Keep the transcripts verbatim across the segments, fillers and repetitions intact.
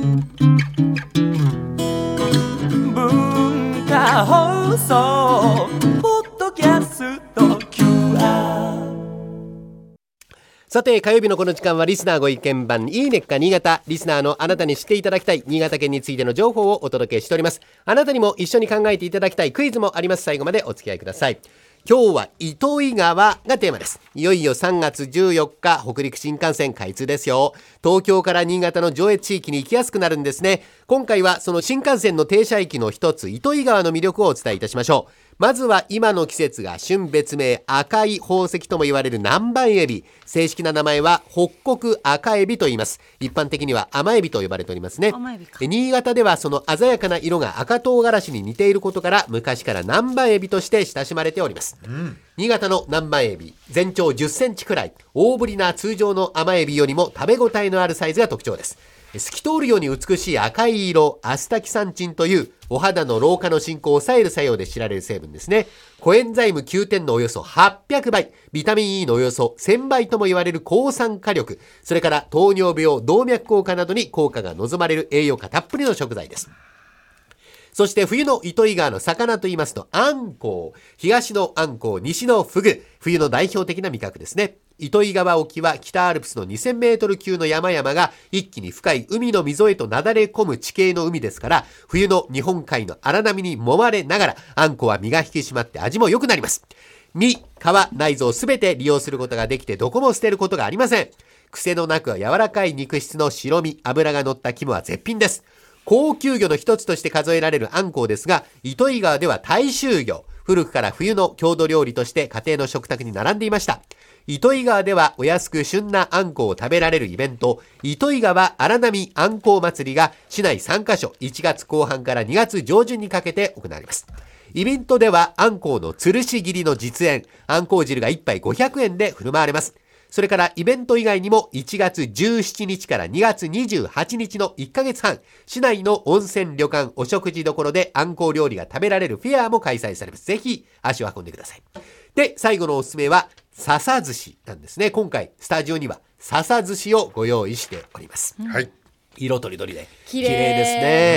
文化放送ポッドキャスト キューアール。 さて火曜日のこの時間はリスナーご意見番いいねっか新潟、リスナーのあなたに知っていただきたい新潟県についての情報をお届けしております。あなたにも一緒に考えていただきたいクイズもあります。最後までお付き合いください。今日は糸魚川がテーマです。いよいよさんがつじゅうよっか北陸新幹線開通ですよ。東京から新潟の上越地域に行きやすくなるんですね。今回はその新幹線の停車駅の一つ糸魚川の魅力をお伝えいたしましょう。まずは今の季節が旬、別名赤い宝石とも言われる南蛮エビ。正式な名前は北国赤エビと言います。一般的には甘エビと呼ばれておりますね。甘エビか。新潟ではその鮮やかな色が赤唐辛子に似ていることから昔から南蛮エビとして親しまれております。うん、新潟の南蛮エビ、全長じゅっセンチくらい、大ぶりな通常の甘エビよりも食べ応えのあるサイズが特徴です。透き通るように美しい赤い色、アスタキサンチンというお肌の老化の進行を抑える作用で知られる成分ですね。コエンザイムきゅうてんのおよそはっぴゃくばい、ビタミン E のおよそせんばいとも言われる抗酸化力、それから糖尿病、動脈硬化などに効果が望まれる栄養価たっぷりの食材です。そして冬の糸魚川の魚といいますとアンコウ、東のアンコウ、西のフグ、冬の代表的な味覚ですね。糸魚川沖は北アルプスのにせんメートル級の山々が一気に深い海の溝へとなだれ込む地形の海ですから、冬の日本海の荒波に揉まれながらあんこは身が引き締まって味も良くなります。身、皮、内臓すべて利用することができて、どこも捨てることがありません。癖のなく柔らかい肉質の白身、脂が乗った肝は絶品です。高級魚の一つとして数えられるアンコウですが、糸魚川では大衆魚、古くから冬の郷土料理として家庭の食卓に並んでいました。糸魚川ではお安く旬なあんこうを食べられるイベント、糸魚川荒波あんこう祭りが市内さんかしょ、いちがつこうはんからにがつじょうじゅんにかけて行われます。イベントではあんこうの吊るし切りの実演、あんこう汁がいっぱいごひゃくえんで振る舞われます。それからイベント以外にもいちがつじゅうしちにちからにがつにじゅうはちにちのいっかげつはん、市内の温泉旅館、お食事処であんこう料理が食べられるフェアも開催されます。ぜひ足を運んでください。で、最後のおすすめは笹寿司なんですね。今回スタジオには笹寿司をご用意しております。はい、色とりどりで綺麗で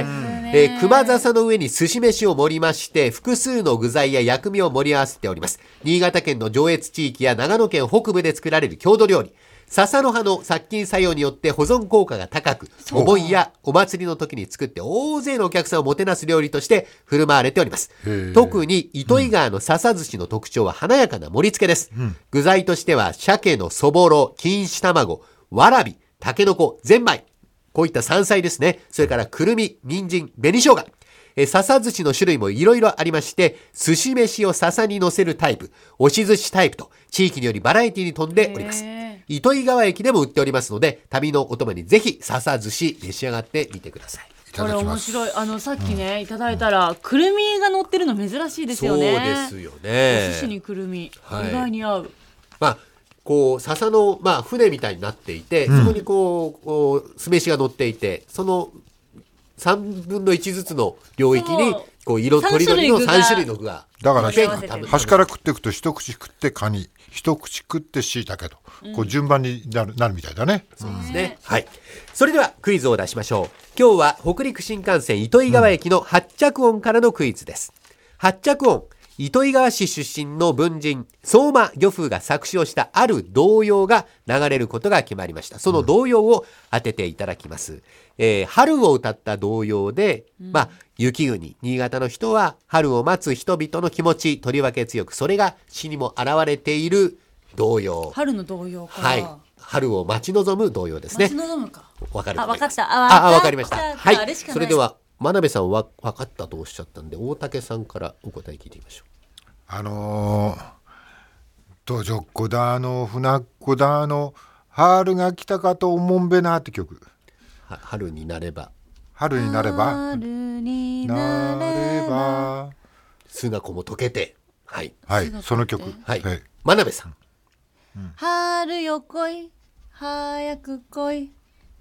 すね。えー、熊笹の上に寿司飯を盛りまして、複数の具材や薬味を盛り合わせております。新潟県の上越地域や長野県北部で作られる郷土料理、笹の葉の殺菌作用によって保存効果が高く、お盆やお祭りの時に作って大勢のお客さんをもてなす料理として振る舞われております。特に糸魚川の笹寿司の特徴は華やかな盛り付けです、うん、具材としては鮭のそぼろ、錦糸卵、わらび、たけのこ、ぜんまい、こういった山菜ですね。それからくるみ、人参、紅生姜、え笹寿司の種類もいろいろありまして、寿司飯を笹に乗せるタイプ、押し寿司タイプと地域によりバラエティに富んでおります。糸魚川駅でも売っておりますので、旅のお供にぜひ笹寿司召し上がってみてください。これ面白い。あのさっきね、うん、いただいたらくるみが乗ってるの珍しいですよね。そうですよね。お寿司にくるみ、はい、意外に合う。まあこう笹の、まあ、船みたいになっていて、うん、そこにこう、こう酢飯が乗っていて、そのさんぶんのいちずつの領域にこう色とりどりのさんしゅるいの具が、だから端から食っていくと、一口食ってカニ、一口食って椎茸と、うん、こう順番になる、なるみたいだね。そうですね。はい。それではクイズを出しましょう。今日は北陸新幹線糸魚川駅の発着音からのクイズです。発着音、糸魚川市出身の文人相馬漁夫が作詞をしたある童謡が流れることが決まりました。その童謡を当てていただきます、うん、えー、春を歌った童謡で、まあ、雪国新潟の人は春を待つ人々の気持ち、とりわけ強くそれが詩にも現れている童謡、春の童謡か、はい、春を待ち望む童謡ですね。待ち望むか、分かる、あ、分かった、あ、分かりました。はい、それでは真鍋さんは分かったとおっしゃったんで、大竹さんからお答え聞いてみましょう。あのー、どじょっこだの船っこだの春が来たかと思んべなって曲。春になれば、春になれば、春になれば巣がこも溶けて、はい、はい、その曲、はい、はい、真鍋さん、うん、春よ来い早く来い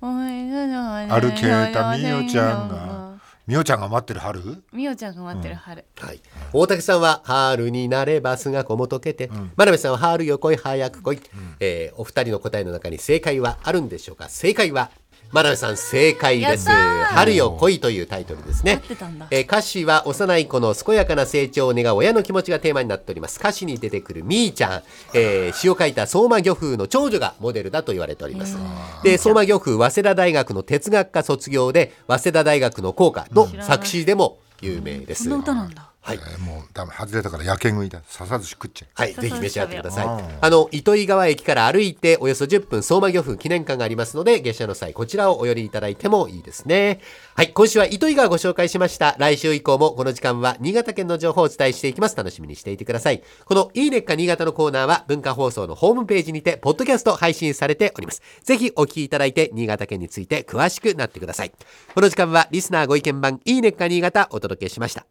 歩けたみよちゃんが、みおちゃんが待ってる春、みおちゃんが待ってる春、うん、はい、大竹さんは春になれば巣がこもとけて、うん、真鍋さんは春よ来い早く来い、うん、えー、お二人の答えの中に正解はあるんでしょうか。正解は真鍋さん正解です。春よ来いというタイトルですね。えー、歌詞は幼い子の健やかな成長を願う親の気持ちがテーマになっております。歌詞に出てくるみーちゃん、えー、詩を書いた相馬漁夫の長女がモデルだと言われております。で、相馬漁夫早稲田大学の哲学科卒業で早稲田大学の校歌の作詞でも有名です。この歌なんだ。はい、えー、もうダメ外れたからやけ食いだ。刺さずし食っちゃう。はい、ぜひ召し上がってください。ああの糸魚川駅から歩いておよそじゅっぷん相馬漁夫記念館がありますので、下車の際こちらをお寄りいただいてもいいですね。はい、今週は糸魚川ご紹介しました。来週以降もこの時間は新潟県の情報をお伝えしていきます。楽しみにしていてください。このいいねっか新潟のコーナーは文化放送のホームページにてポッドキャスト配信されております。ぜひお聞きいただいて新潟県について詳しくなってください。この時間はリスナーご意見番いいねっか新潟お届けしました。